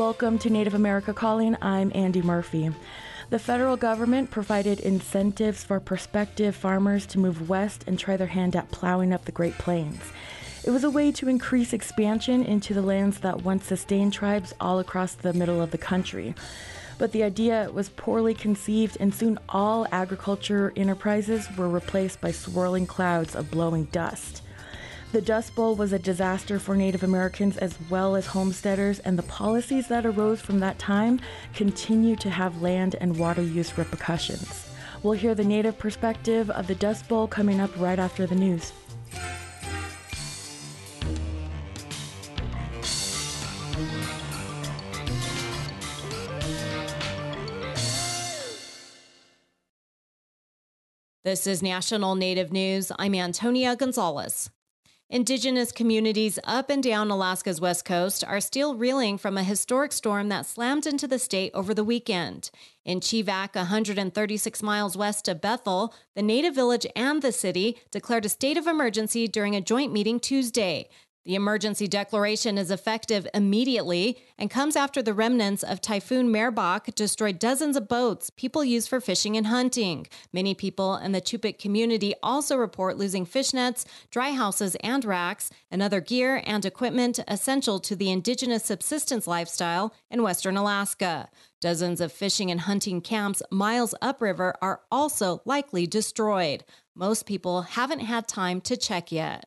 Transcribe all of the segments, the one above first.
Welcome to Native America Calling. I'm Andy Murphy. The federal government provided incentives for prospective farmers to move west and try their hand at plowing up the Great Plains. It was a way to increase expansion into the lands that once sustained tribes all across the middle of the country. But the idea was poorly conceived, and soon all agriculture enterprises were replaced by swirling clouds of blowing dust. The Dust Bowl was a disaster for Native Americans as well as homesteaders, and the policies that arose from that time continue to have land and water use repercussions. We'll hear the Native perspective of the Dust Bowl coming up right after the news. This is National Native News. I'm Antonia Gonzalez. Indigenous communities up and down Alaska's west coast are still reeling from a historic storm that slammed into the state over the weekend. In Chevak, 136 miles west of Bethel, the Native village and the city declared a state of emergency during a joint meeting Tuesday. The emergency declaration is effective immediately and comes after the remnants of Typhoon Merbok destroyed dozens of boats people use for fishing and hunting. Many people in the Chupik community also report losing fishnets, dry houses and racks, and other gear and equipment essential to the indigenous subsistence lifestyle in western Alaska. Dozens of fishing and hunting camps miles upriver are also likely destroyed. Most people haven't had time to check yet.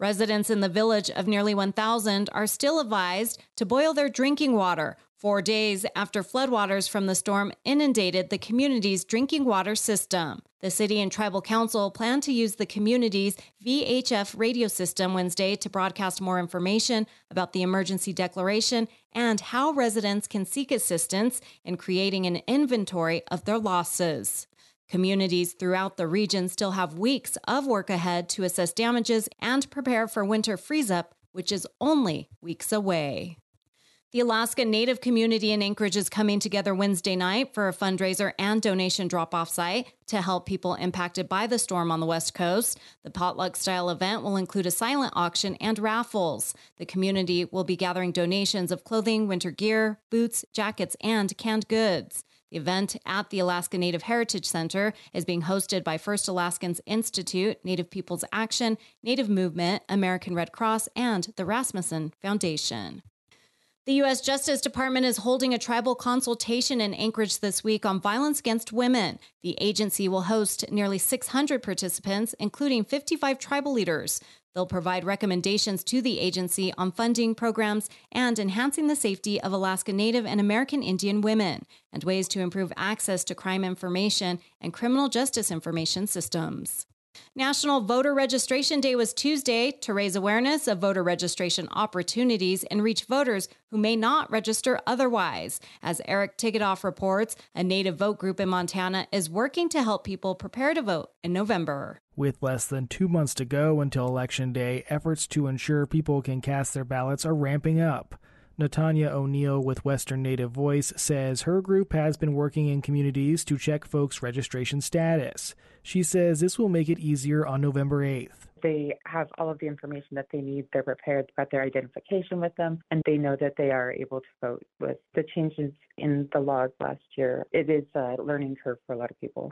Residents in the village of nearly 1,000 are still advised to boil their drinking water 4 days after floodwaters from the storm inundated the community's drinking water system. The city and tribal council plan to use the community's VHF radio system Wednesday to broadcast more information about the emergency declaration and how residents can seek assistance in creating an inventory of their losses. Communities throughout the region still have weeks of work ahead to assess damages and prepare for winter freeze-up, which is only weeks away. The Alaska Native community in Anchorage is coming together Wednesday night for a fundraiser and donation drop-off site to help people impacted by the storm on the West Coast. The potluck-style event will include a silent auction and raffles. The community will be gathering donations of clothing, winter gear, boots, jackets, and canned goods. The event at the Alaska Native Heritage Center is being hosted by First Alaskans Institute, Native People's Action, Native Movement, American Red Cross, and the Rasmussen Foundation. The U.S. Justice Department is holding a tribal consultation in Anchorage this week on violence against women. The agency will host nearly 600 participants, including 55 tribal leaders. They'll provide recommendations to the agency on funding programs and enhancing the safety of Alaska Native and American Indian women and ways to improve access to crime information and criminal justice information systems. National Voter Registration Day was Tuesday to raise awareness of voter registration opportunities and reach voters who may not register otherwise. As Eric Tigadoff reports, a Native vote group in Montana is working to help people prepare to vote in November. With less than 2 months to go until Election Day, efforts to ensure people can cast their ballots are ramping up. Natanya O'Neill with Western Native Voice says her group has been working in communities to check folks' registration status. She says this will make it easier on November 8th. They have all of the information that they need. They're prepared. They've got their identification with them, and they know that they are able to vote. With the changes in the laws last year, it is a learning curve for a lot of people.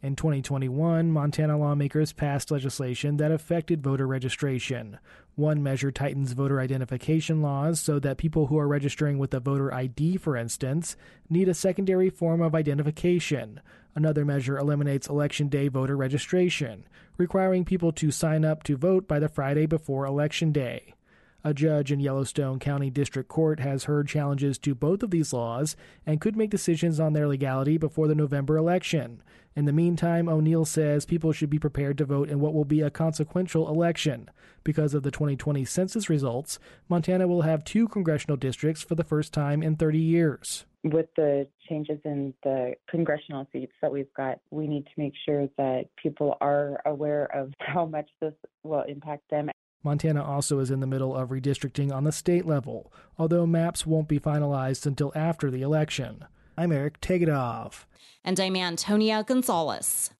In 2021, Montana lawmakers passed legislation that affected voter registration. One measure tightens voter identification laws so that people who are registering with a voter ID, for instance, need a secondary form of identification. Another measure eliminates Election Day voter registration, requiring people to sign up to vote by the Friday before Election Day. A judge in Yellowstone County District Court has heard challenges to both of these laws and could make decisions on their legality before the November election. In the meantime, O'Neill says people should be prepared to vote in what will be a consequential election. Because of the 2020 census results, Montana will have two congressional districts for the first time in 30 years. With the changes in the congressional seats that we've got, we need to make sure that people are aware of how much this will impact them. Montana also is in the middle of redistricting on the state level, although maps won't be finalized until after the election. I'm Eric Tegadoff. And I'm Antonia Gonzalez.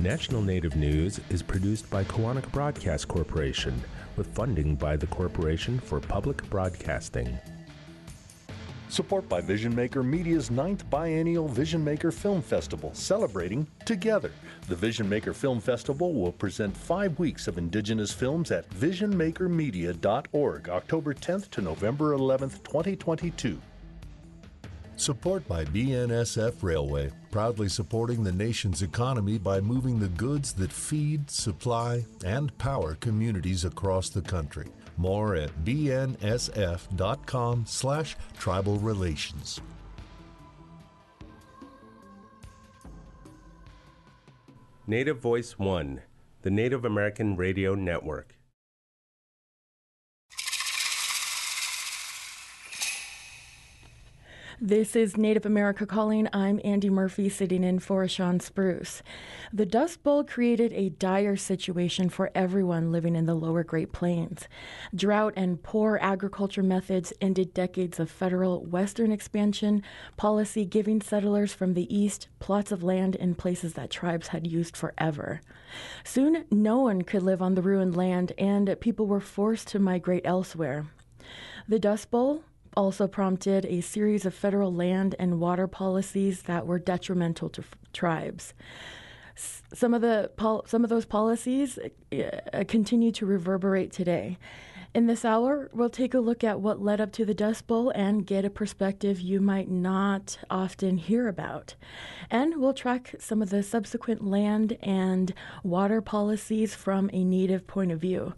National Native News is produced by Kawanak Broadcast Corporation, with funding by the Corporation for Public Broadcasting. Support by Vision Maker Media's 9th Biennial Vision Maker Film Festival, celebrating together. The Vision Maker Film Festival will present 5 weeks of Indigenous films at visionmakermedia.org, October 10th to November 11th, 2022. Support by BNSF Railway, proudly supporting the nation's economy by moving the goods that feed, supply, and power communities across the country. More at bnsf.com/tribal relations. Native Voice One, the Native American Radio Network. This is Native America Calling. I'm Andy Murphy, sitting in for Sean Spruce. The Dust Bowl created a dire situation for everyone living in the lower Great Plains. Drought and poor agriculture methods ended decades of federal Western expansion policy, giving settlers from the East plots of land in places that tribes had used forever. Soon, no one could live on the ruined land, and people were forced to migrate elsewhere. The Dust Bowl also prompted a series of federal land and water policies that were detrimental to tribes. Some of those policies continue to reverberate today. In this hour, we'll take a look at what led up to the Dust Bowl and get a perspective you might not often hear about. And we'll track some of the subsequent land and water policies from a Native point of view.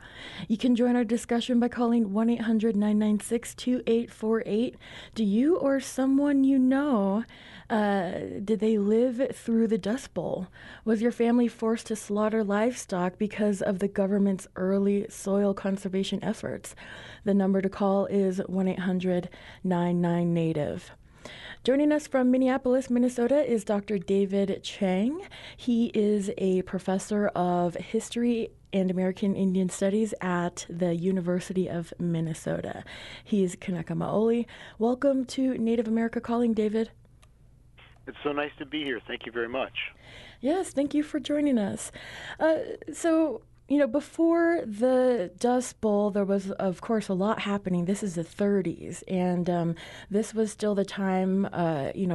You can join our discussion by calling 1-800-996-2848. Do you or someone you know, did they live through the Dust Bowl? Was your family forced to slaughter livestock because of the government's early soil conservation efforts? The number to call is 1-800-99-NATIVE. Joining us from Minneapolis, Minnesota is Dr. David Chang. He is a professor of history and American Indian Studies at the University of Minnesota. He is Kanaka Maoli. Welcome to Native America Calling, David. It's so nice to be here. Thank you very much. Yes, thank you for joining us. You know, before the Dust Bowl, there was, of course, a lot happening. This is the 30s, and this was still the time,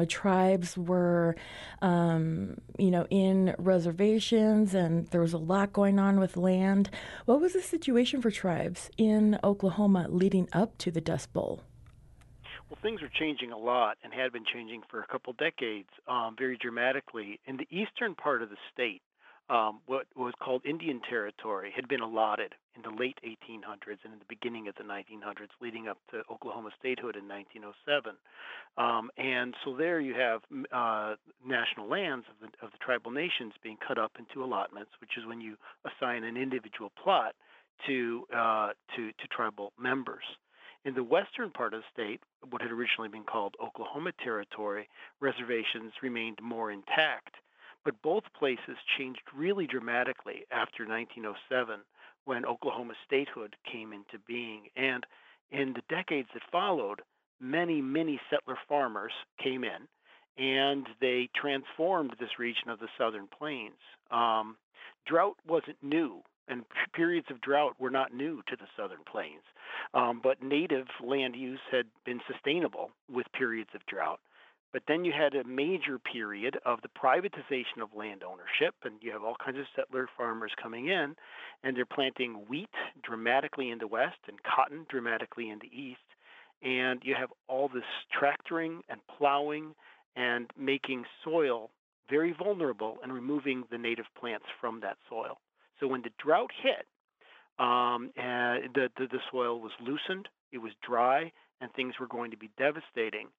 tribes were, in reservations, and there was a lot going on with land. What was the situation for tribes in Oklahoma leading up to the Dust Bowl? Well, things were changing a lot and had been changing for a couple decades, very dramatically. In the eastern part of the state, what was called Indian Territory had been allotted in the late 1800s and in the beginning of the 1900s, leading up to Oklahoma statehood in 1907. And so there you have national lands of the tribal nations being cut up into allotments, which is when you assign an individual plot to tribal members. In the western part of the state, what had originally been called Oklahoma Territory, reservations remained more intact. But both places changed really dramatically after 1907 when Oklahoma statehood came into being. And in the decades that followed, many, many settler farmers came in, and they transformed this region of the Southern Plains. Drought wasn't new, and periods of drought were not new to the Southern Plains. But native land use had been sustainable with periods of drought. But then you had a major period of the privatization of land ownership, and you have all kinds of settler farmers coming in, and they're planting wheat dramatically in the west and cotton dramatically in the east. And you have all this tractoring and plowing and making soil very vulnerable and removing the native plants from that soil. So when the drought hit, the soil was loosened, it was dry, and things were going to be devastating.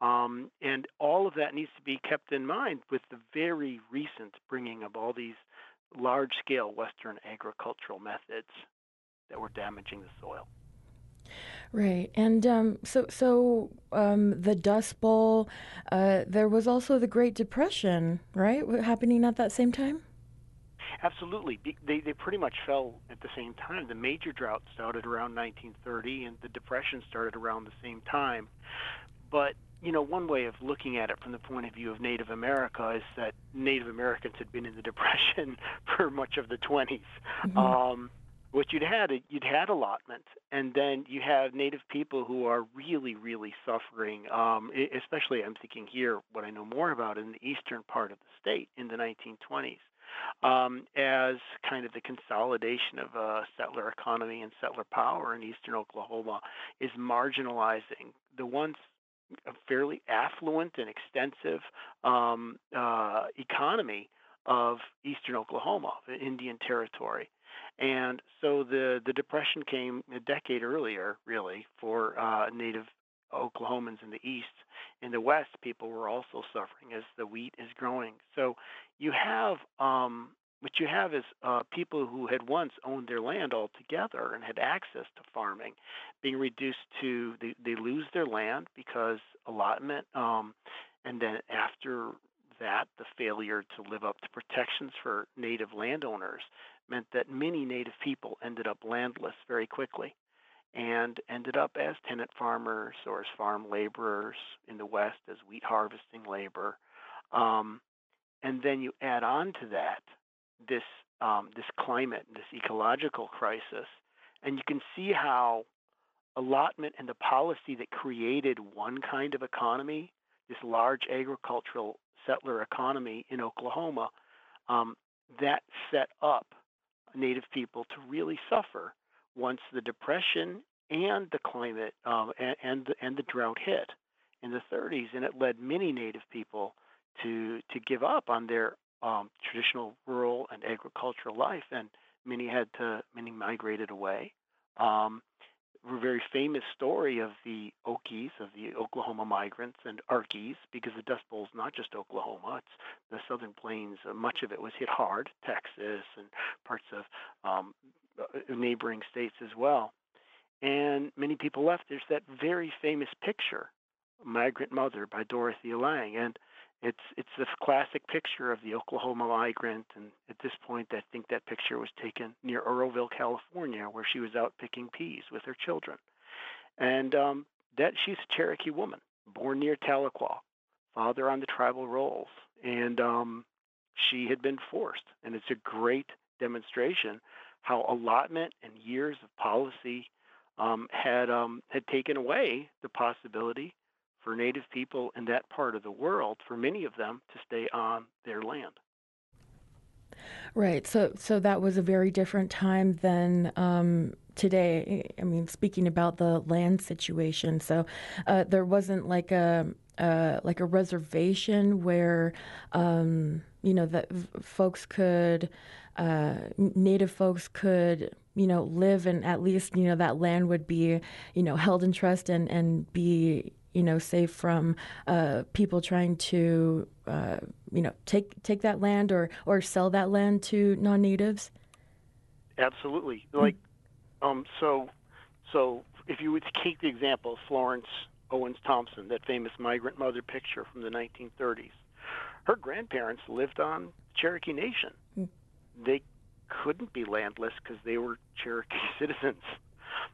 And all of that needs to be kept in mind with the very recent bringing of all these large-scale Western agricultural methods that were damaging the soil. Right. And the Dust Bowl, there was also the Great Depression, right, happening at that same time? Absolutely. They pretty much fell at the same time. The major drought started around 1930, and the Depression started around the same time. But, you know, one way of looking at it from the point of view of Native America is that Native Americans had been in the Depression for much of the 20s. Mm-hmm. What you'd had allotment, and then you have Native people who are really, really suffering, especially I'm thinking here, what I know more about in the eastern part of the state in the 1920s, as kind of the consolidation of a settler economy and settler power in eastern Oklahoma is marginalizing the once fairly affluent and extensive economy of eastern Oklahoma, the Indian Territory. And so the Depression came a decade earlier, really, for Native Oklahomans in the East. In the West, people were also suffering as the wheat is growing. So you have what you have is people who had once owned their land altogether and had access to farming being reduced to they lose their land because allotment, and then after that, the failure to live up to protections for Native landowners meant that many Native people ended up landless very quickly and ended up as tenant farmers or as farm laborers in the West, as wheat harvesting labor. And then you add on to that this, this climate, this ecological crisis, and you can see how allotment and the policy that created one kind of economy, this large agricultural settler economy in Oklahoma, that set up Native people to really suffer once the Depression and the climate and the drought hit in the 30s, and it led many Native people to give up on their traditional rural and agricultural life, and many migrated away. A very famous story of the Okies, of the Oklahoma migrants, and Arkies, because the Dust Bowl is not just Oklahoma, it's the Southern Plains. Much of it was hit hard, Texas and parts of neighboring states as well. And many people left. There's that very famous picture, Migrant Mother by Dorothea Lange. And it's this classic picture of the Oklahoma migrant, and at this point, I think that picture was taken near Oroville, California, where she was out picking peas with her children. And that she's a Cherokee woman, born near Tahlequah, father on the tribal rolls, and she had been forced. And it's a great demonstration how allotment and years of policy had taken away the possibility for Native people in that part of the world, for many of them, to stay on their land. Right. So that was a very different time than today. I mean, speaking about the land situation, so there wasn't like a reservation where that folks could Native folks could, live, and at least that land would be held in trust and be safe from people trying to, take that land or sell that land to non-natives? Absolutely. Mm-hmm. So if you would take the example of Florence Owens Thompson, that famous migrant mother picture from the 1930s, her grandparents lived on Cherokee Nation. Mm-hmm. They couldn't be landless because they were Cherokee citizens.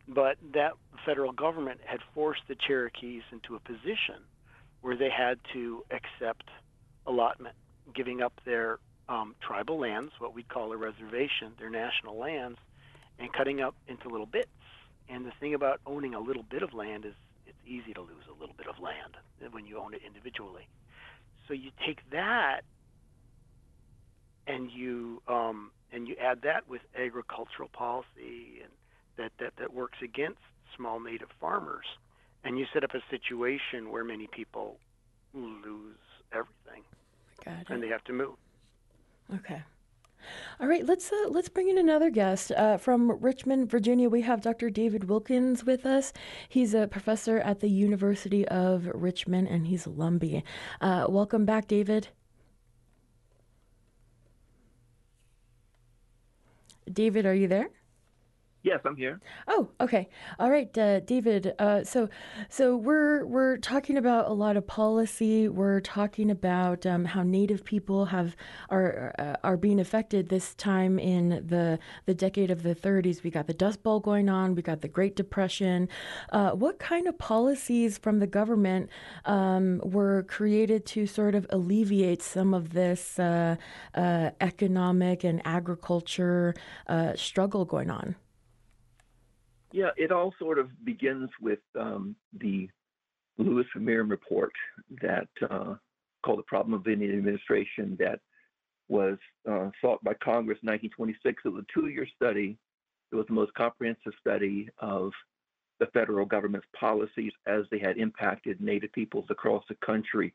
But that federal government had forced the Cherokees into a position where they had to accept allotment, giving up their tribal lands, what we'd call a reservation, their national lands, and cutting up into little bits. And the thing about owning a little bit of land is it's easy to lose a little bit of land when you own it individually. So you take that and you add that with agricultural policy and that works against small Native farmers, and you set up a situation where many people lose everything. Got it. And they have to move. Okay. All right, let's bring in another guest from Richmond, Virginia. We have Dr. David Wilkins with us. He's a professor at the University of Richmond, and he's Lumbee. Welcome back, David. David, are you there? Yes, I'm here. Oh, okay. All right, David. So we're talking about a lot of policy. We're talking about how Native people are being affected this time in the decade of the 30s. We got the Dust Bowl going on. We got the Great Depression. What kind of policies from the government were created to sort of alleviate some of this economic and agriculture struggle going on? Yeah, it all sort of begins with the Lewis Vermeeren report that called The Problem of Indian Administration that was sought by Congress in 1926. It was a two-year study. It was the most comprehensive study of the federal government's policies as they had impacted Native peoples across the country.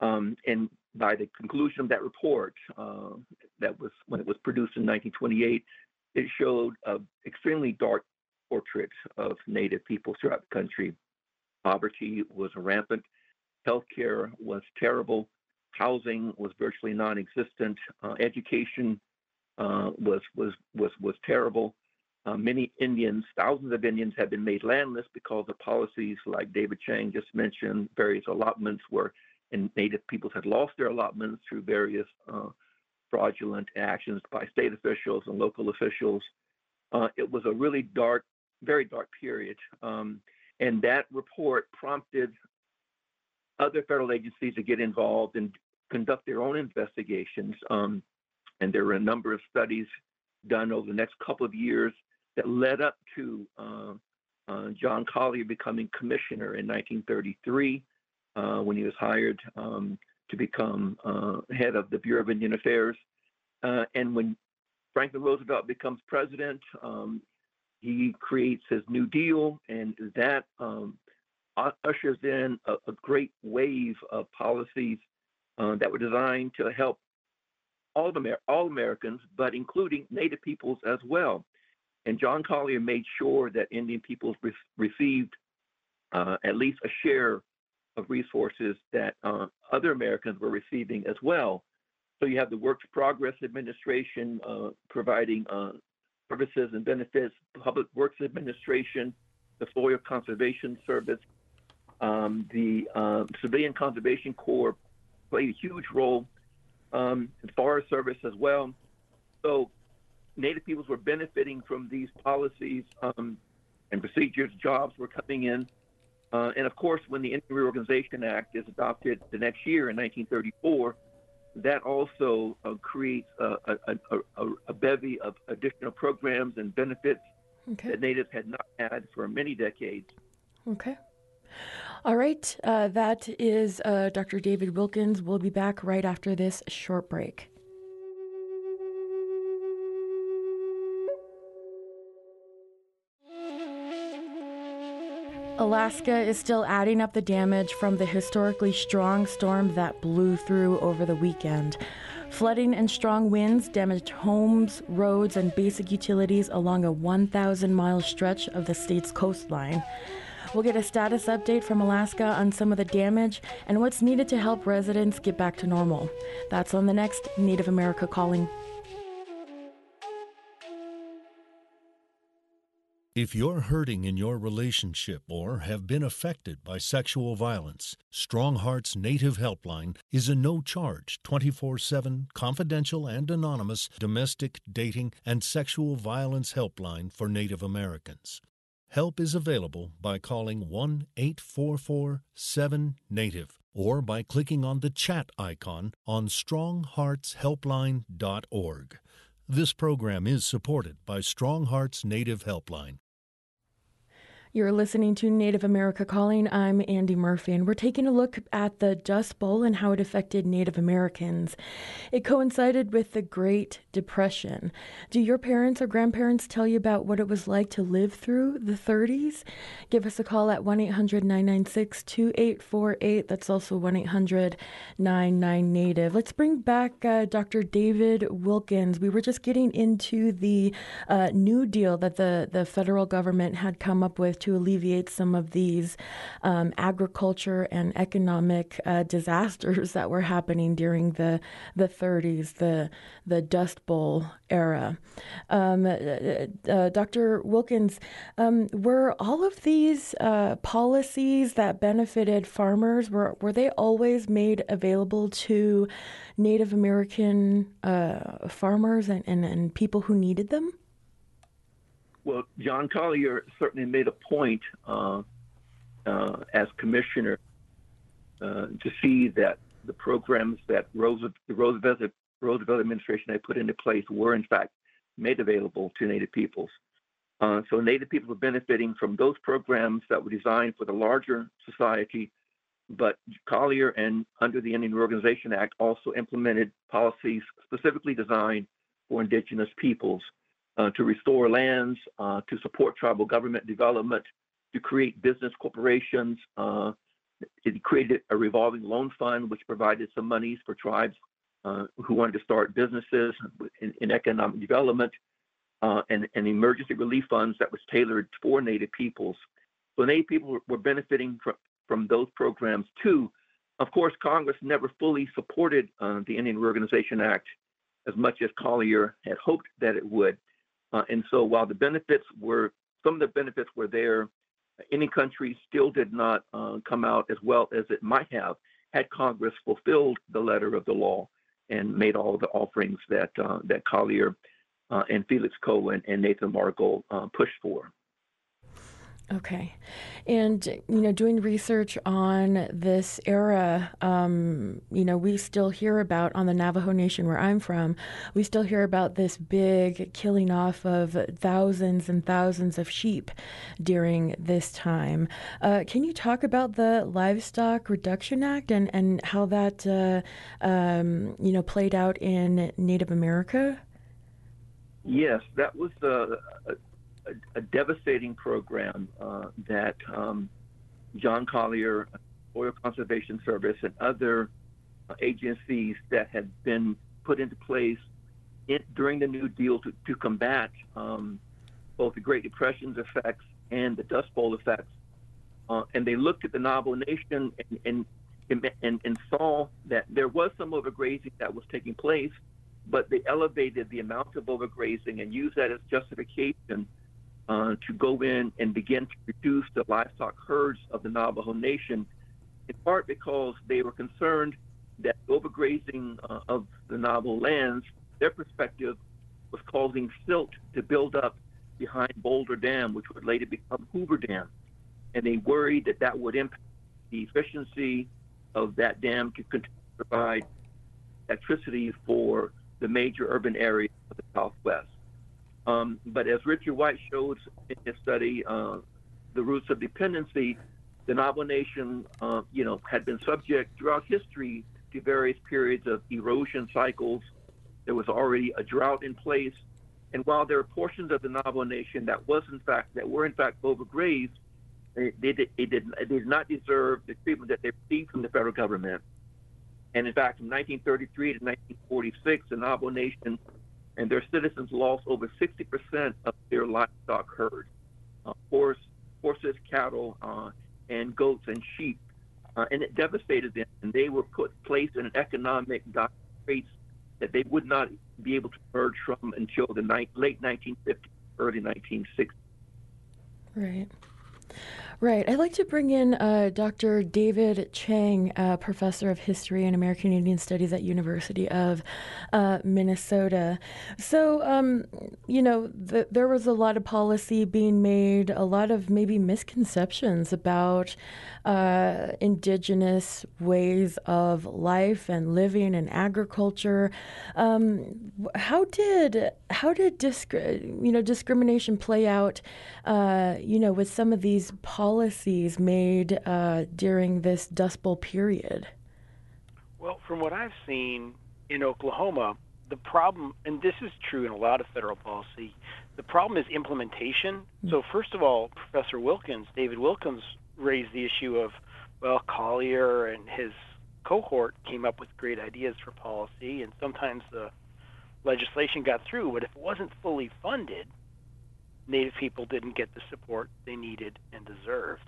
And by the conclusion of that report, that was when it was produced in 1928, it showed an extremely dark portraits of Native people throughout the country. Poverty was rampant. Healthcare was terrible. Housing was virtually non-existent. Education was terrible. Many Indians, thousands of Indians, had been made landless because of policies like David Chang just mentioned. Various allotments were, and Native peoples had lost their allotments through various fraudulent actions by state officials and local officials. It was a really dark, very dark period. And that report prompted other federal agencies to get involved and conduct their own investigations. And there were a number of studies done over the next couple of years that led up to John Collier becoming commissioner in 1933 when he was hired to become head of the Bureau of Indian Affairs. And when Franklin Roosevelt becomes president, he creates his New Deal, and that ushers in a great wave of policies that were designed to help all Americans, but including Native peoples as well. And John Collier made sure that Indian peoples received at least a share of resources that other Americans were receiving as well. So you have the Works Progress Administration providing services and benefits, Public Works Administration, the Soil Conservation Service, the Civilian Conservation Corps played a huge role, and Forest Service as well. So Native peoples were benefiting from these policies and procedures. Jobs were coming in. And of course, when the Indian Reorganization Act is adopted the next year in 1934, that also creates a bevy of additional programs and benefits that Natives had not had for many decades. Okay. All right. That is Dr. David Wilkins. We'll be back right after this short break. Alaska is still adding up the damage from the historically strong storm that blew through over the weekend. Flooding and strong winds damaged homes, roads, and basic utilities along a 1,000-mile stretch of the state's coastline. We'll get a status update from Alaska on some of the damage and what's needed to help residents get back to normal. That's on the next Native America Calling. If you're hurting in your relationship or have been affected by sexual violence, Strong Hearts Native Helpline is a no-charge, 24/7, confidential and anonymous domestic, dating, and sexual violence helpline for Native Americans. Help is available by calling 1-844-7-NATIVE or by clicking on the chat icon on strongheartshelpline.org. This program is supported by Strong Hearts Native Helpline. You're listening to Native America Calling. I'm Andy Murphy, and we're taking a look at the Dust Bowl and how it affected Native Americans. It coincided with the Great Depression. Do your parents or grandparents tell you about what it was like to live through the 30s? Give us a call at 1-800-996-2848. That's also 1-800-99-NATIVE. Let's bring back Dr. David Wilkins. We were just getting into the New Deal that the federal government had come up with to alleviate some of these agriculture and economic disasters that were happening during the 30s, the Dust Bowl era. Dr. Wilkins, were all of these policies that benefited farmers, were they always made available to Native American farmers and people who needed them? Well, John Collier certainly made a point as commissioner to see that the programs that the Roosevelt administration had put into place were, in fact, made available to Native peoples. So Native people were benefiting from those programs that were designed for the larger society, but Collier and under the Indian Reorganization Act also implemented policies specifically designed for indigenous peoples to restore lands, to support tribal government development, to create business corporations. It created a revolving loan fund, which provided some monies for tribes who wanted to start businesses in economic development, and emergency relief funds that was tailored for Native peoples. So Native people were benefiting from those programs too. Of course, Congress never fully supported the Indian Reorganization Act as much as Collier had hoped that it would. And so while some of the benefits were there, any country still did not come out as well as it might have had Congress fulfilled the letter of the law and made all the offerings that that Collier and Felix Cohen and Nathan Markle pushed for. Okay. And, doing research on this era, we still hear about, on the Navajo Nation where I'm from, we still hear about this big killing off of thousands and thousands of sheep during this time. Can you talk about the Livestock Reduction Act and how that, played out in Native America? Yes, that was a devastating program that John Collier, Oil Conservation Service, and other agencies that had been put into place during the New Deal to combat both the Great Depression's effects and the Dust Bowl effects. And they looked at the Navajo Nation and saw that there was some overgrazing that was taking place, but they elevated the amount of overgrazing and used that as justification to go in and begin to reduce the livestock herds of the Navajo Nation, in part because they were concerned that overgrazing of the Navajo lands, their perspective, was causing silt to build up behind Boulder Dam, which would later become Hoover Dam. And they worried that that would impact the efficiency of that dam to continue to provide electricity for the major urban areas of the Southwest. But as Richard White shows in his study, The Roots of Dependency, the Navajo Nation, had been subject throughout history to various periods of erosion cycles. There was already a drought in place. And while there are portions of the Navajo Nation that were in fact overgrazed, they did not deserve the treatment that they received from the federal government. And in fact, from 1933 to 1946, the Navajo Nation and their citizens lost over 60% of their livestock herd, horses, cattle, and goats and sheep. And it devastated them, and they were placed in an economic straits that they would not be able to emerge from until the late 1950s, early 1960s. Right. Right. I'd like to bring in Dr. David Chang, professor of history and American Indian Studies at University of Minnesota. So, there was a lot of policy being made, a lot of maybe misconceptions about indigenous ways of life and living and agriculture. How did discrimination play out, with some of these policies made during this Dust Bowl period? Well, from what I've seen in Oklahoma, the problem, and this is true in a lot of federal policy, the problem is implementation. Mm-hmm. So first of all, Professor Wilkins, David Wilkins, raised the issue of, well, Collier and his cohort came up with great ideas for policy, and sometimes the legislation got through, but if it wasn't fully funded, Native people didn't get the support they needed and deserved.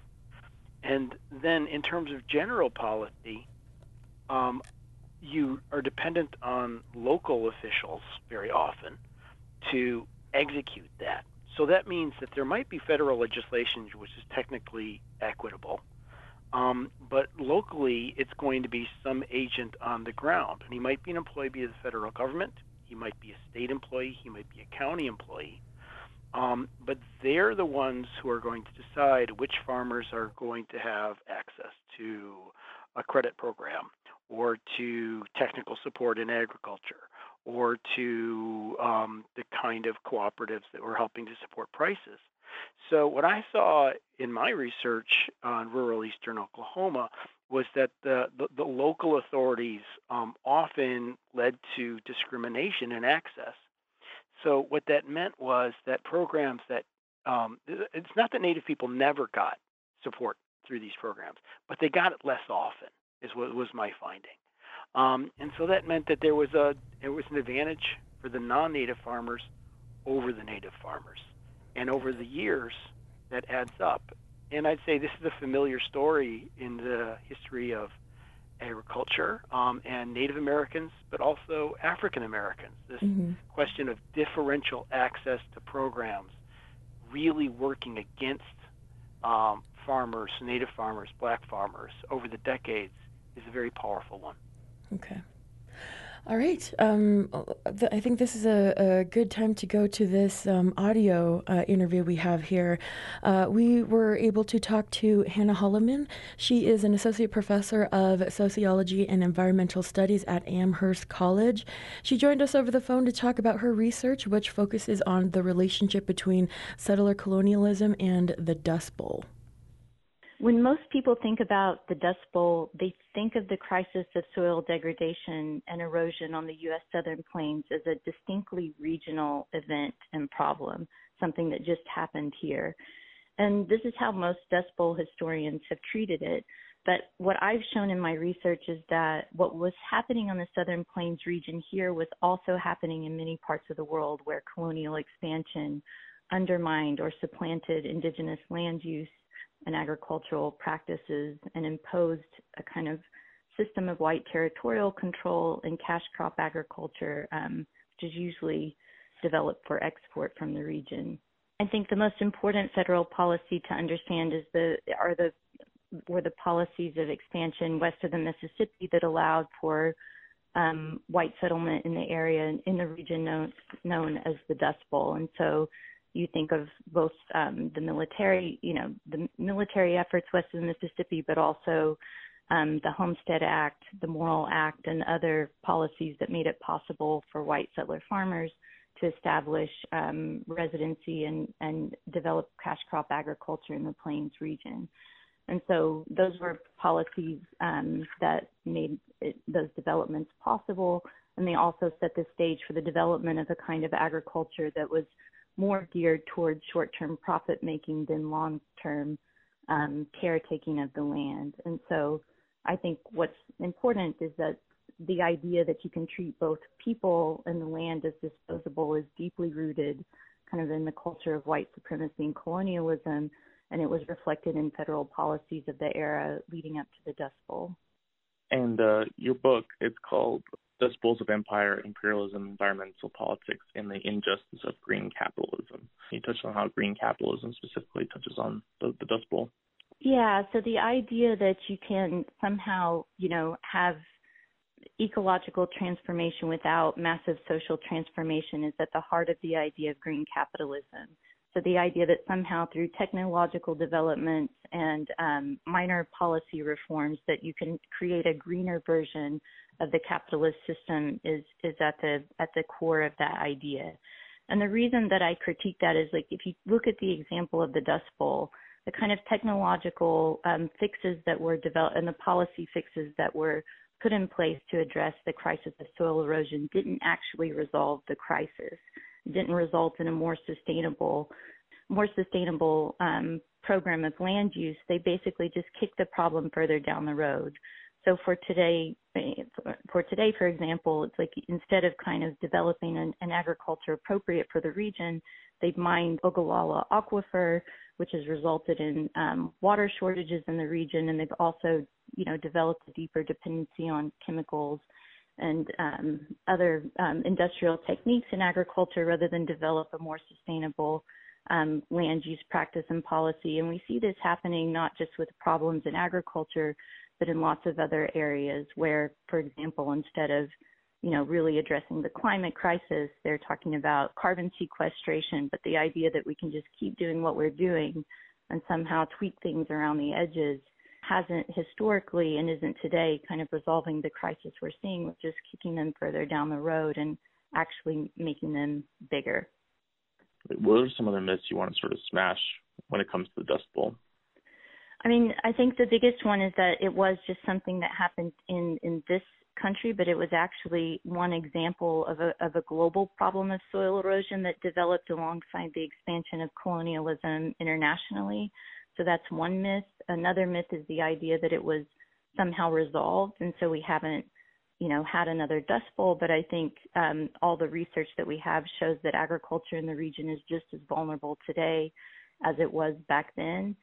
And then in terms of general policy, you are dependent on local officials very often to execute that. So that means that there might be federal legislation which is technically equitable, but locally it's going to be some agent on the ground. And he might be an employee of the federal government, he might be a state employee, he might be a county employee, but they're the ones who are going to decide which farmers are going to have access to a credit program or to technical support in agriculture, or to the kind of cooperatives that were helping to support prices. So what I saw in my research on rural eastern Oklahoma was that the local authorities often led to discrimination in access. So what that meant was that programs that, it's not that Native people never got support through these programs, but they got it less often, is what was my finding. And so that meant that there was an advantage for the non-Native farmers over the Native farmers. And over the years, that adds up. And I'd say this is a familiar story in the history of agriculture and Native Americans, but also African Americans. This question of differential access to programs really working against farmers, Native farmers, Black farmers over the decades is a very powerful one. Okay. All right. I think this is a good time to go to this audio interview we have here. We were able to talk to Hannah Holleman. She is an associate professor of sociology and environmental studies at Amherst College. She joined us over the phone to talk about her research, which focuses on the relationship between settler colonialism and the Dust Bowl. When most people think about the Dust Bowl, they think of the crisis of soil degradation and erosion on the U.S. Southern Plains as a distinctly regional event and problem, something that just happened here. And this is how most Dust Bowl historians have treated it. But what I've shown in my research is that what was happening on the Southern Plains region here was also happening in many parts of the world where colonial expansion undermined or supplanted indigenous land use and agricultural practices and imposed a kind of system of white territorial control and cash crop agriculture, which is usually developed for export from the region. I think the most important federal policy to understand is were the policies of expansion west of the Mississippi that allowed for white settlement in the area in the region known as the Dust Bowl. And so you think of both the military efforts west of the Mississippi, but also the Homestead Act, the Morrill Act, and other policies that made it possible for white settler farmers to establish residency and develop cash crop agriculture in the Plains region. And so those were policies that made those developments possible, and they also set the stage for the development of a kind of agriculture that was more geared towards short-term profit-making than long-term caretaking of the land. And so I think what's important is that the idea that you can treat both people and the land as disposable is deeply rooted kind of in the culture of white supremacy and colonialism, and it was reflected in federal policies of the era leading up to the Dust Bowl. And your book, it's called Dust Bowls of Empire, Imperialism, Environmental Politics, and the Injustice of Green Capitalism. You touched on how green capitalism specifically touches on the Dust Bowl. Yeah, so the idea that you can somehow, have ecological transformation without massive social transformation is at the heart of the idea of green capitalism. So the idea that somehow through technological developments and minor policy reforms that you can create a greener version of the capitalist system is at the core of that idea. And the reason that I critique that is, like, if you look at the example of the Dust Bowl, the kind of technological fixes that were developed and the policy fixes that were put in place to address the crisis of soil erosion didn't actually resolve the crisis. Didn't result in a more sustainable program of land use. They basically just kicked the problem further down the road. So for today, for today, for example, it's like instead of kind of developing an agriculture appropriate for the region, they've mined Ogallala Aquifer, which has resulted in water shortages in the region. And they've also, you know, developed a deeper dependency on chemicals and other industrial techniques in agriculture rather than develop a more sustainable land use practice and policy. And we see this happening not just with problems in agriculture, but in lots of other areas where, for example, instead of, you know, really addressing the climate crisis, they're talking about carbon sequestration, but the idea that we can just keep doing what we're doing and somehow tweak things around the edges hasn't historically and isn't today kind of resolving the crisis we're seeing, with just kicking them further down the road and actually making them bigger. What are some of the myths you want to sort of smash when it comes to the Dust Bowl? I mean, I think the biggest one is that it was just something that happened in this country, but it was actually one example of a global problem of soil erosion that developed alongside the expansion of colonialism internationally. So that's one myth. Another myth is the idea that it was somehow resolved, and so we haven't, you know, had another Dust Bowl, but I think all the research that we have shows that agriculture in the region is just as vulnerable today as it was back then.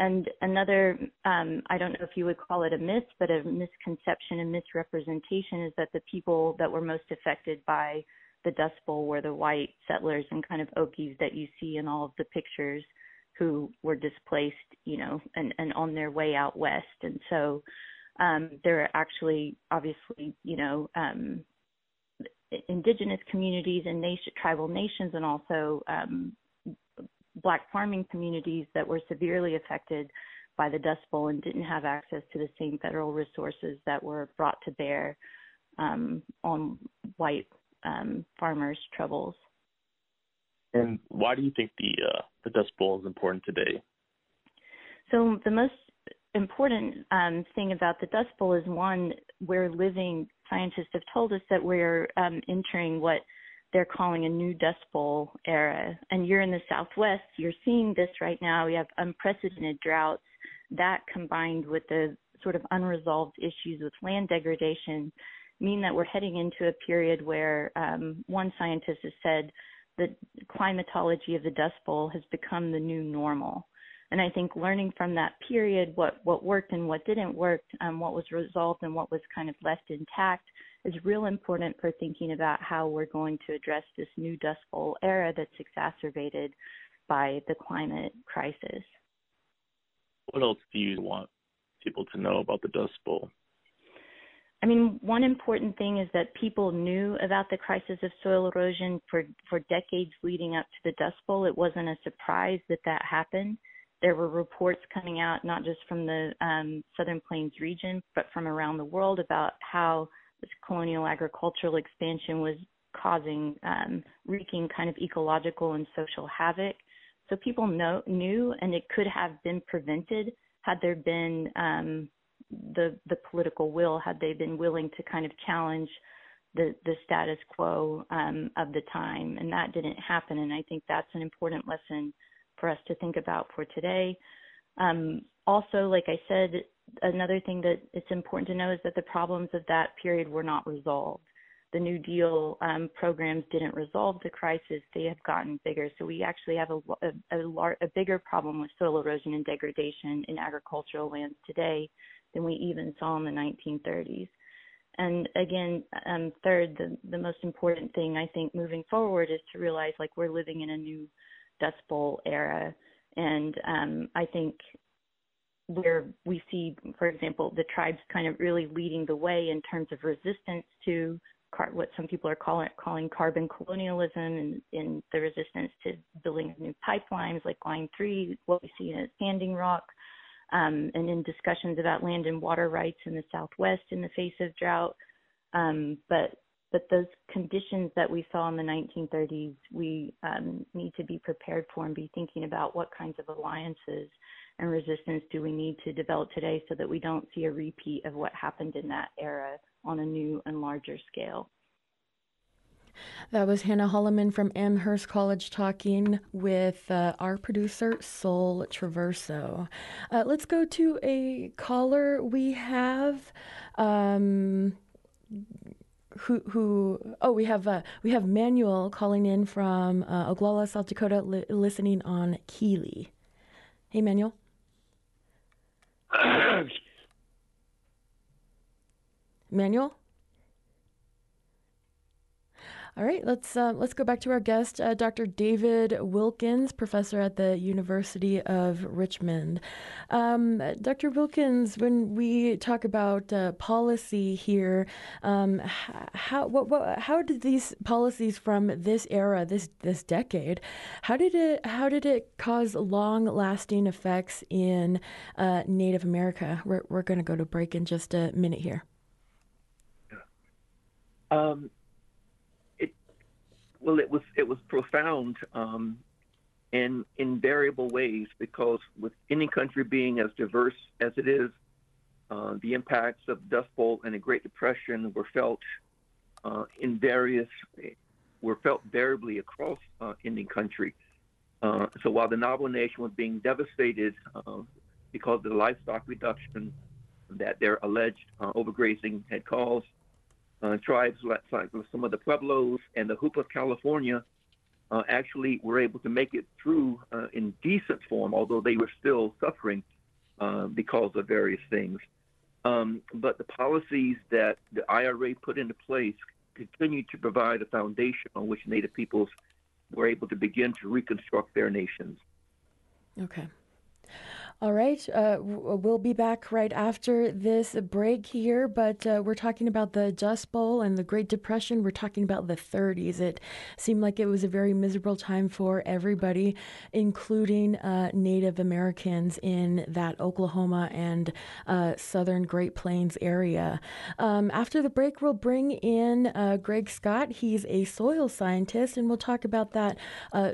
And another, I don't know if you would call it a myth, but a misconception and misrepresentation is that the people that were most affected by the Dust Bowl were the white settlers and kind of Okies that you see in all of the pictures, who were displaced, you know, and on their way out west. And so there are actually, obviously, you know, indigenous communities and tribal nations, and also Black farming communities that were severely affected by the Dust Bowl and didn't have access to the same federal resources that were brought to bear on white farmers' troubles. And why do you think the Dust Bowl is important today? So the most important thing about the Dust Bowl is, one, we're living, scientists have told us that we're entering what they're calling a new Dust Bowl era. And you're in the Southwest, you're seeing this right now. We have unprecedented droughts. That, combined with the sort of unresolved issues with land degradation, mean that we're heading into a period where one scientist has said the climatology of the Dust Bowl has become the new normal. And I think learning from that period, what worked and what didn't work, what was resolved and what was kind of left intact, is real important for thinking about how we're going to address this new Dust Bowl era that's exacerbated by the climate crisis. What else do you want people to know about the Dust Bowl? I mean, one important thing is that people knew about the crisis of soil erosion for decades leading up to the Dust Bowl. It wasn't a surprise that happened. There were reports coming out, not just from the Southern Plains region, but from around the world, about how this colonial agricultural expansion was causing, wreaking kind of ecological and social havoc. So people knew, and it could have been prevented had there been the political will, had they been willing to kind of challenge the status quo of the time. And that didn't happen. And I think that's an important lesson for us to think about for today. Also, like I said, another thing that it's important to know is that the problems of that period were not resolved. The New Deal programs didn't resolve the crisis. They have gotten bigger. So we actually have a bigger problem with soil erosion and degradation in agricultural lands today than we even saw in the 1930s. And again, third, the most important thing, I think, moving forward is to realize, like, we're living in a new Dust Bowl era. And I think where we see, for example, the tribes kind of really leading the way in terms of resistance to what some people are calling carbon colonialism, and in the resistance to building new pipelines like Line 3, what we see as Standing Rock, and in discussions about land and water rights in the Southwest in the face of drought. But those conditions that we saw in the 1930s, we need to be prepared for and be thinking about what kinds of alliances and resistance do we need to develop today so that we don't see a repeat of what happened in that era on a new and larger scale. That was Hannah Holleman from Amherst College talking with our producer, Sol Traverso. Let's go to a caller we have. We have Manuel calling in from Oglala, South Dakota, listening on Keeley. Hey, Manuel. Manuel. All right, let's go back to our guest, Dr. David Wilkins, professor at the University of Richmond. Dr. Wilkins, when we talk about policy here, how did these policies from this era, this decade, how did it cause long-lasting effects in Native America? We're going to go to break in just a minute here. Well, it was profound and in variable ways, because with any country being as diverse as it is, the impacts of the Dust Bowl and the Great Depression were felt variably across Indian country. So while the Navajo Nation was being devastated because of the livestock reduction that their alleged overgrazing had caused, tribes like some of the Pueblos and the Hoop of California actually were able to make it through in decent form, although they were still suffering because of various things. But the policies that the IRA put into place continued to provide a foundation on which Native peoples were able to begin to reconstruct their nations. Okay. All right, we'll be back right after this break here, but we're talking about the Dust Bowl and the Great Depression. We're talking about the 30s. It seemed like it was a very miserable time for everybody, including Native Americans in that Oklahoma and southern Great Plains area. After the break, we'll bring in Greg Scott. He's a soil scientist, and we'll talk about that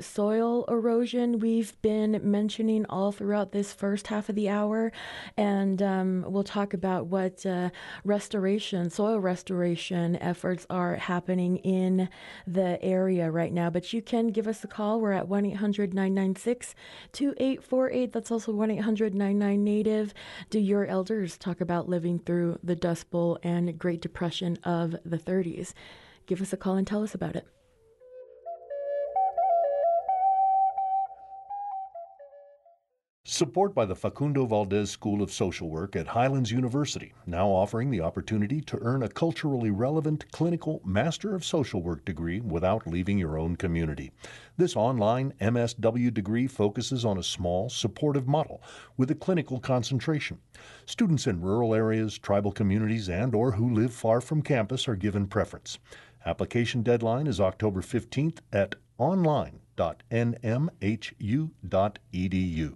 soil erosion we've been mentioning all throughout this first half of the hour, and we'll talk about what soil restoration efforts are happening in the area right now. But you can give us a call. We're at 1-800-996-2848. That's also 1-800-99-NATIVE. Do your elders talk about living through the Dust Bowl and Great Depression of the 30s? Give us a call and tell us about it. Support by the Facundo Valdez School of Social Work at Highlands University, now offering the opportunity to earn a culturally relevant clinical Master of Social Work degree without leaving your own community. This online MSW degree focuses on a small, supportive model with a clinical concentration. Students in rural areas, tribal communities, and/or who live far from campus are given preference. Application deadline is October 15th at online.nmhu.edu.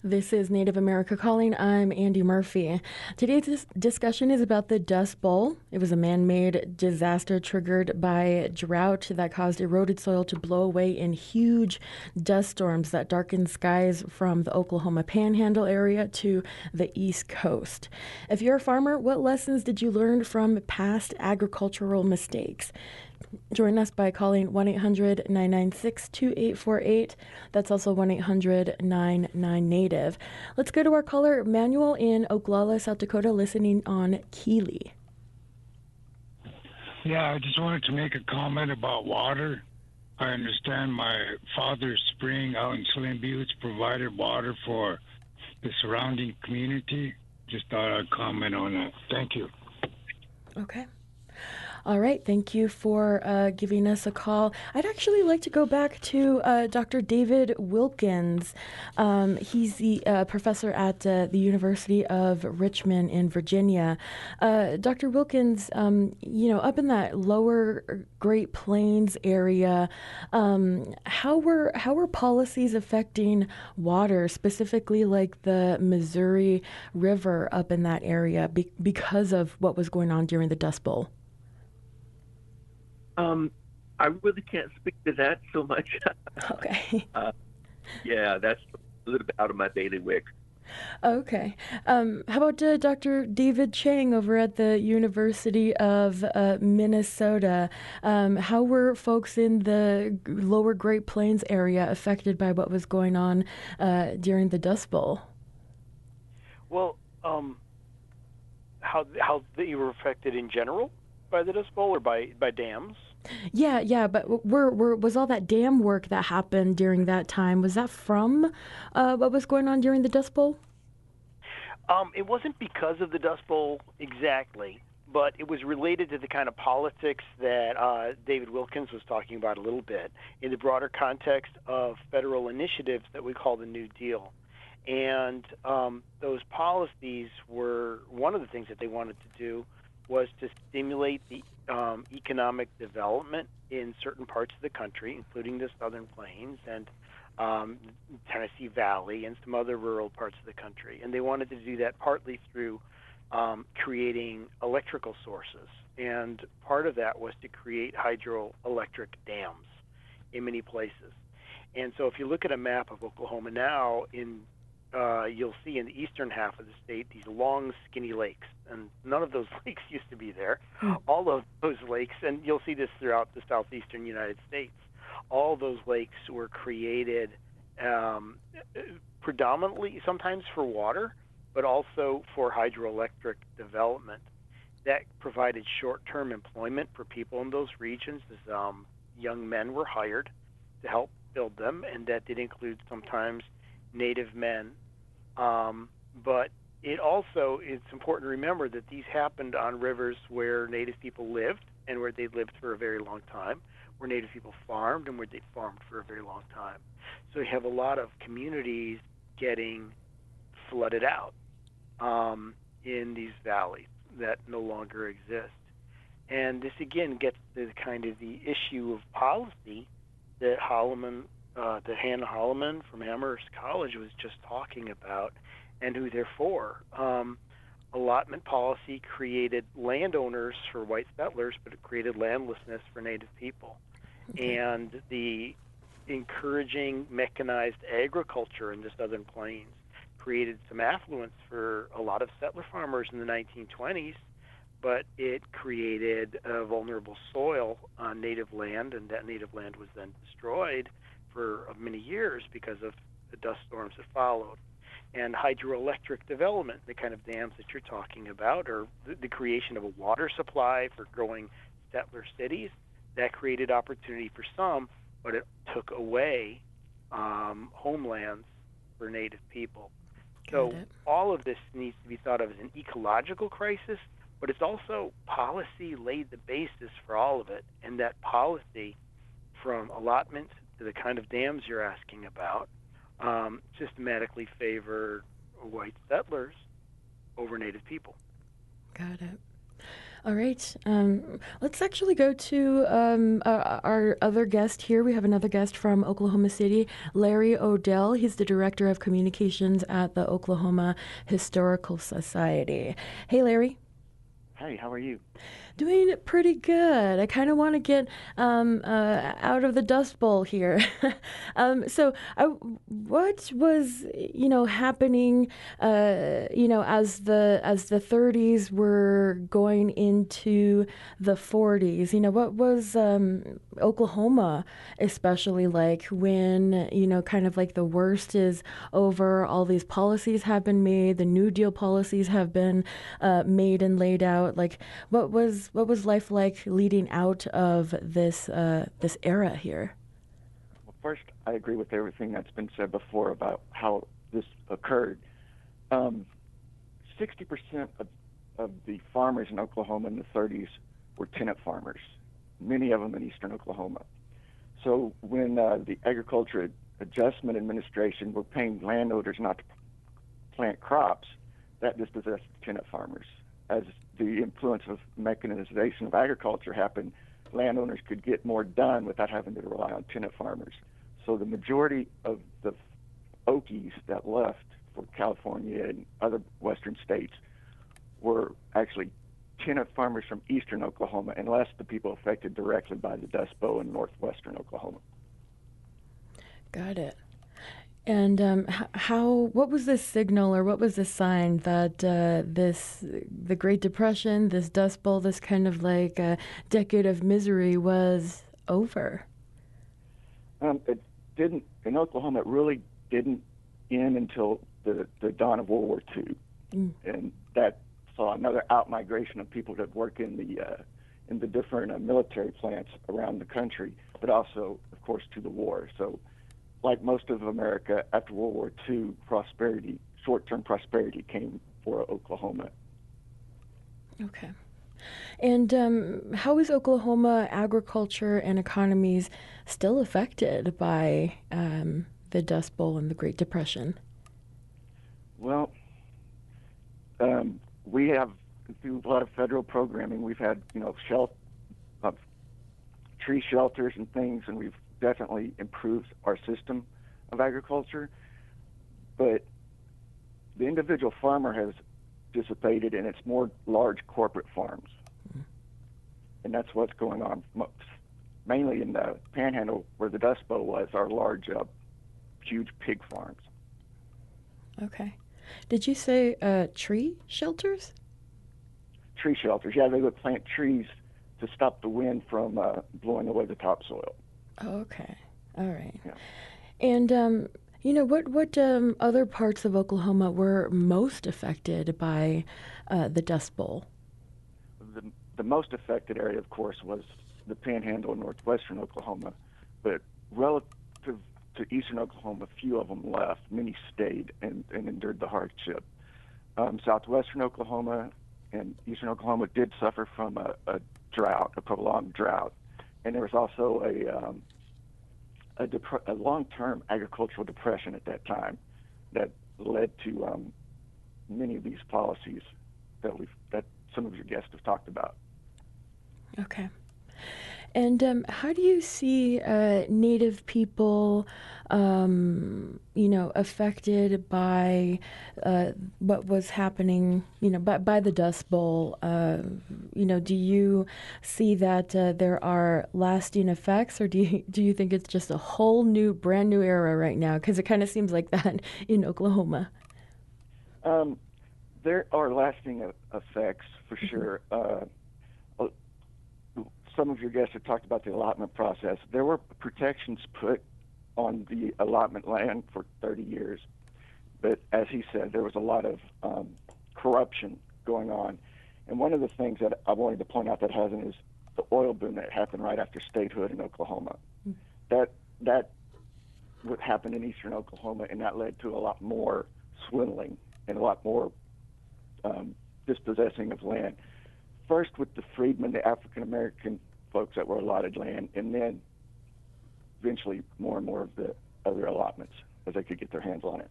This is Native America Calling. I'm Andy Murphy. Today's discussion is about the Dust Bowl. It was a man-made disaster triggered by drought that caused eroded soil to blow away in huge dust storms that darkened skies from the Oklahoma Panhandle area to the East Coast. If you're a farmer, what lessons did you learn from past agricultural mistakes? Join us by calling 1-800-996-2848. That's also 1-800-99-NATIVE. Let's go to our caller, Manuel in Oglala, South Dakota, listening on Keeley. Yeah, I just wanted to make a comment about water. I understand my father's spring out in Slim Buttes provided water for the surrounding community. Just thought I'd comment on that. Thank you. Okay. All right. Thank you for giving us a call. I'd actually like to go back to Dr. David Wilkins. He's the professor at the University of Richmond in Virginia. Dr. Wilkins, up in that lower Great Plains area, how were policies affecting water, specifically like the Missouri River up in that area because of what was going on during the Dust Bowl? I really can't speak to that so much. Okay. Yeah, that's a little bit out of my bailiwick. Okay. How about Dr. David Chang over at the University of Minnesota? How were folks in the lower Great Plains area affected by what was going on during the Dust Bowl? Well, how they were affected in general by the Dust Bowl or by dams? Yeah, but was all that dam work that happened during that time, was that from what was going on during the Dust Bowl? It wasn't because of the Dust Bowl exactly, but it was related to the kind of politics that David Wilkins was talking about a little bit in the broader context of federal initiatives that we call the New Deal. And those policies were one of the things that they wanted to do was to stimulate the economic development in certain parts of the country, including the Southern Plains and Tennessee Valley and some other rural parts of the country. And they wanted to do that partly through creating electrical sources. And part of that was to create hydroelectric dams in many places. And so if you look at a map of Oklahoma now, you'll see in the eastern half of the state these long, skinny lakes. And none of those lakes used to be there. All of those lakes, and you'll see this throughout the southeastern United States, all those lakes were created predominantly, sometimes for water, but also for hydroelectric development. That provided short-term employment for people in those regions as young men were hired to help build them, and that did include sometimes Native men, but it also, it's important to remember that these happened on rivers where Native people lived and where they lived for a very long time, where Native people farmed and where they farmed for a very long time. So you have a lot of communities getting flooded out in these valleys that no longer exist. And this again gets to the kind of the issue of policy that Hannah Holleman from Amherst College was just talking about, and who therefore allotment policy created landowners for white settlers, but it created landlessness for Native people. Okay. And the encouraging mechanized agriculture in the Southern Plains created some affluence for a lot of settler farmers in the 1920s, but it created a vulnerable soil on Native land, and that Native land was then destroyed for many years because of the dust storms that followed. And hydroelectric development, the kind of dams that you're talking about, or the creation of a water supply for growing settler cities, that created opportunity for some, but it took away homelands for Native people. So all of this needs to be thought of as an ecological crisis, but it's also policy laid the basis for all of it, and that policy from allotments to the kind of dams you're asking about, systematically favor white settlers over Native people. Got it. All right. Let's actually go to our other guest here. We have another guest from Oklahoma City, Larry O'Dell. He's the Director of Communications at the Oklahoma Historical Society. Hey, Larry. Hey, how are you? Doing pretty good. I kind of want to get out of the Dust Bowl here. What was happening? As the 30s were going into the 40s. What was Oklahoma especially like when kind of like the worst is over? All these policies have been made. The New Deal policies have been made and laid out. Like what was life like leading out of this this era here? Well, first, I agree with everything that's been said before about how this occurred. 60% of the farmers in Oklahoma in the 30s were tenant farmers, many of them in eastern Oklahoma. So when the Agriculture Adjustment Administration were paying landowners not to plant crops, that dispossessed tenant farmers. As the influence of mechanization of agriculture happened, landowners could get more done without having to rely on tenant farmers. So the majority of the Okies that left for California and other western states were actually tenant farmers from eastern Oklahoma, unless the people affected directly by the Dust Bowl in northwestern Oklahoma. Got it. And what was this signal, or what was the sign that the Great Depression, this Dust Bowl, this kind of like decade of misery was over? It didn't, in Oklahoma, it really didn't end until the dawn of World War II. Mm. And that saw another out-migration of people that work in the different military plants around the country, but also, of course, to the war. So, like most of America, after World War II, prosperity, short-term prosperity, came for Oklahoma. Okay. And how is Oklahoma agriculture and economies still affected by the Dust Bowl and the Great Depression? Well, we have, through a lot of federal programming, we've had, tree shelters and things, and we've definitely improved our system of agriculture. But the individual farmer has dissipated, and it's more large corporate farms. Mm-hmm. And that's what's going on mainly in the Panhandle, where the Dust Bowl was, our large, huge pig farms. Okay. Did you say tree shelters? Tree shelters, yeah. They would plant trees to stop the wind from blowing away the topsoil. Okay. All right. Yeah. And, what other parts of Oklahoma were most affected by the Dust Bowl? The most affected area, of course, was the Panhandle in northwestern Oklahoma, but relative to eastern Oklahoma, few of them left. Many stayed and endured the hardship. Southwestern Oklahoma and eastern Oklahoma did suffer from a drought, a prolonged drought. And there was also a long-term agricultural depression at that time that led to many of these policies that some of your guests have talked about. Okay. And how do you see Native people, affected by what was happening, by the Dust Bowl? Do you see that there are lasting effects, or do you think it's just a whole new, brand new era right now? Because it kind of seems like that in Oklahoma. There are lasting effects for sure. Some of your guests have talked about the allotment process. There were protections put on the allotment land for 30 years, but as he said, there was a lot of corruption going on. And one of the things that I wanted to point out that hasn't is the oil boom that happened right after statehood in Oklahoma. Mm-hmm. That would happen in eastern Oklahoma, and that led to a lot more swindling and a lot more dispossessing of land. First with the freedmen, the African-American folks that were allotted land, and then eventually more and more of the other allotments as they could get their hands on it.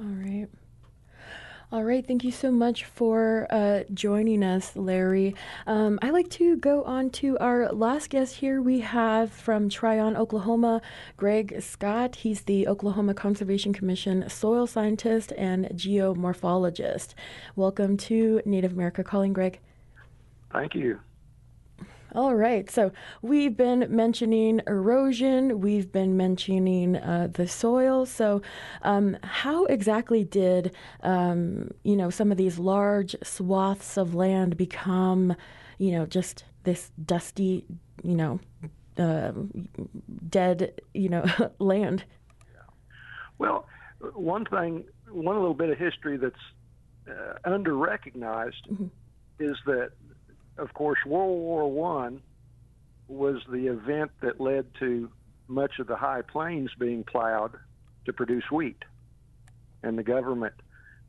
All right. All right. Thank you so much for joining us, Larry. I like to go on to our last guest here. We have from Tryon, Oklahoma, Greg Scott. He's the Oklahoma Conservation Commission soil scientist and geomorphologist. Welcome to Native America Calling, Greg. Thank you. All right. So we've been mentioning erosion. We've been mentioning the soil. So how exactly did, some of these large swaths of land become, just this dusty, dead, land? Well, one little bit of history that's under-recognized mm-hmm. is that, of course, World War I was the event that led to much of the high plains being plowed to produce wheat. And the government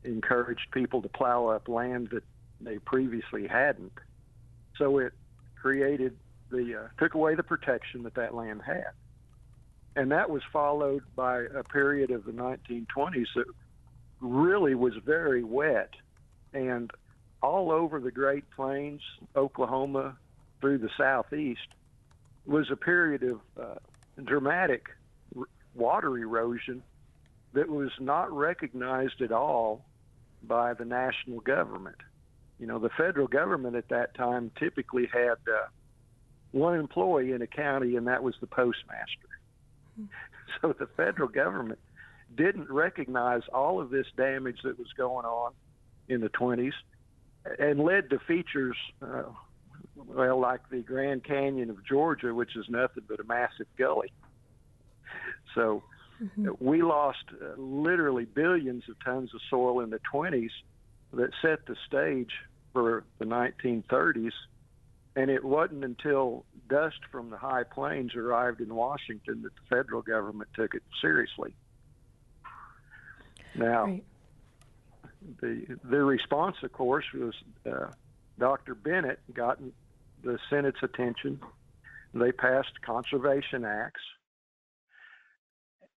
encouraged people to plow up land that they previously hadn't. So it created took away the protection that land had. And that was followed by a period of the 1920s that really was very wet, and all over the Great Plains, Oklahoma, through the southeast, was a period of dramatic water erosion that was not recognized at all by the national government. The federal government at that time typically had one employee in a county, and that was the postmaster. So the federal government didn't recognize all of this damage that was going on in the 20s and led to features, well, like the Grand Canyon of Georgia, which is nothing but a massive gully. So we lost literally billions of tons of soil in the 20s that set the stage for the 1930s. And it wasn't until dust from the high plains arrived in Washington that the federal government took it seriously. Now, the response, of course, was Dr. Bennett got the Senate's attention. They passed conservation acts.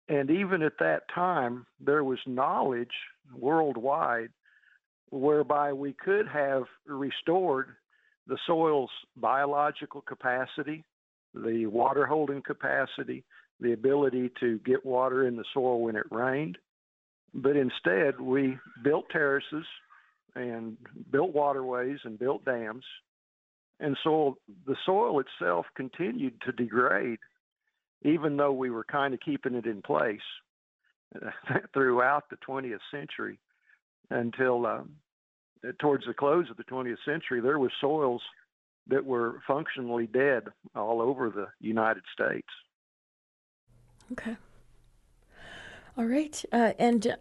And even at that time, there was knowledge worldwide whereby we could have restored the soil's biological capacity, the water holding capacity, the ability to get water in the soil when it rained. But instead, we built terraces and built waterways and built dams. And so the soil itself continued to degrade, even though we were kind of keeping it in place throughout the 20th century until towards the close of the 20th century, there were soils that were functionally dead all over the United States. Okay. All right. And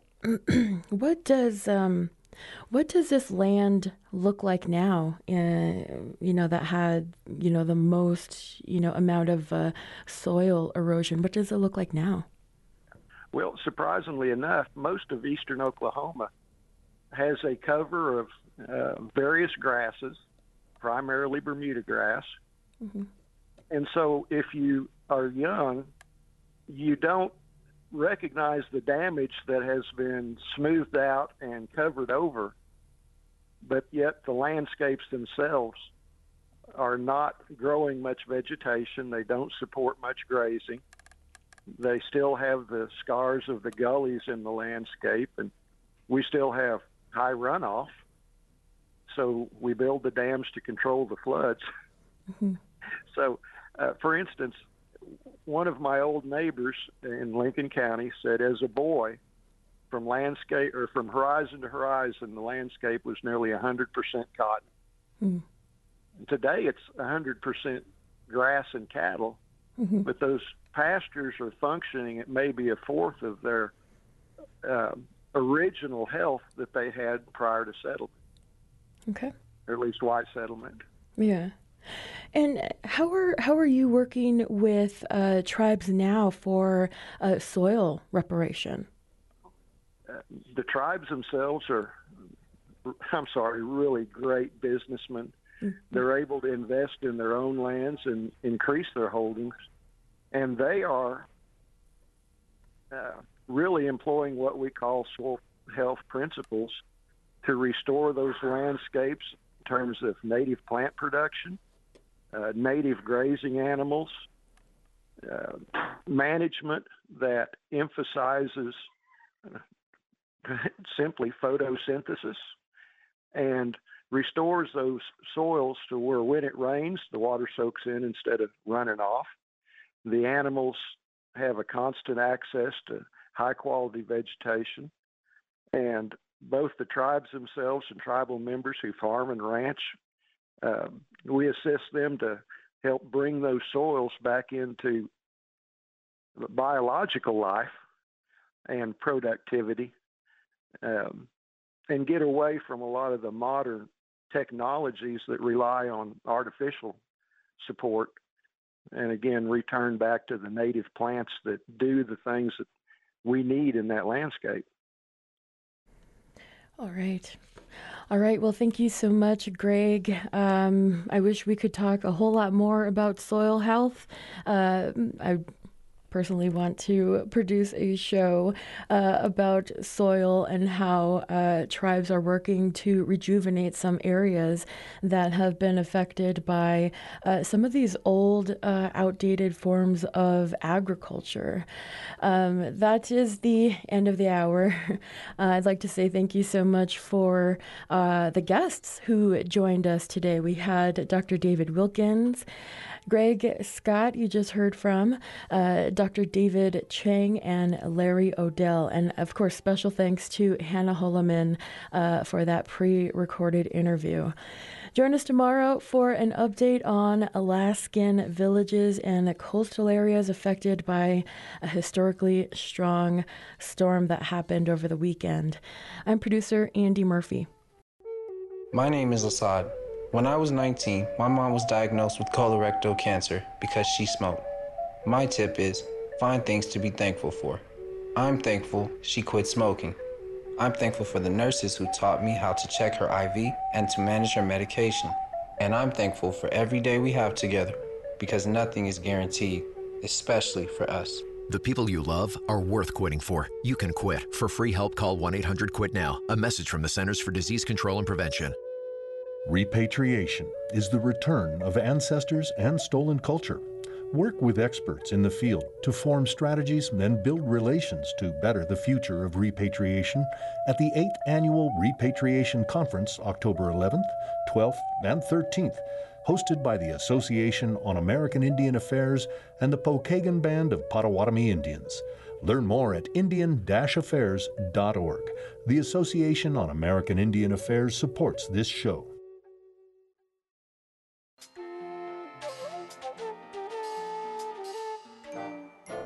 what does this land look like now? You know, that had, you know, the most, you know, amount of soil erosion. What does it look like now? Well, surprisingly enough, most of eastern Oklahoma has a cover of various grasses, primarily Bermuda grass. And so if you are young, you don't recognize the damage that has been smoothed out and covered over, but yet the landscapes themselves are not growing much vegetation. They don't support much grazing. They still have the scars of the gullies in the landscape, and we still have high runoff, so we build the dams to control the floods. So, for instance, one of my old neighbors in Lincoln County said, as a boy, from landscape or from horizon to horizon, the landscape was nearly 100% cotton. And today, it's 100% grass and cattle, but those pastures are functioning at maybe a fourth of their original health that they had prior to settlement. Or at least white settlement. And how are you working with tribes now for soil reparation? The tribes themselves are, really great businessmen. They're able to invest in their own lands and increase their holdings. And they are really employing what we call soil health principles to restore those landscapes in terms of native plant production, native grazing animals, management that emphasizes simply photosynthesis and restores those soils to where when it rains, the water soaks in instead of running off. The animals have a constant access to high-quality vegetation, and both the tribes themselves and tribal members who farm and ranch, we assist them to help bring those soils back into biological life and productivity, and get away from a lot of the modern technologies that rely on artificial support, and again, return back to the native plants that do the things that we need in that landscape. All right. Well, thank you so much, Greg. I wish we could talk a whole lot more about soil health. I personally want to produce a show about soil and how tribes are working to rejuvenate some areas that have been affected by some of these old, outdated forms of agriculture. That is the end of the hour. I'd like to say thank you so much for the guests who joined us today. We had Dr. David Wilkins, Greg Scott, you just heard from, Dr. David Chang and Larry O'Dell. And of course, special thanks to Hannah Holleman for that pre-recorded interview. Join us tomorrow for an update on Alaskan villages and coastal areas affected by a historically strong storm that happened over the weekend. I'm producer Andy Murphy. My name is Asad. When I was 19, my mom was diagnosed with colorectal cancer because she smoked. My tip is, find things to be thankful for. I'm thankful she quit smoking. I'm thankful for the nurses who taught me how to check her IV and to manage her medication. And I'm thankful for every day we have together, because nothing is guaranteed, especially for us. The people you love are worth quitting for. You can quit. For free help, call 1-800-QUIT-NOW. A message from the Centers for Disease Control and Prevention. Repatriation is the return of ancestors and stolen culture. Work with experts in the field to form strategies and build relations to better the future of repatriation at the 8th Annual Repatriation Conference, October 11th, 12th, and 13th. Hosted by the Association on American Indian Affairs and the Pokagon Band of Potawatomi Indians. Learn more at indian-affairs.org. The Association on American Indian Affairs supports this show.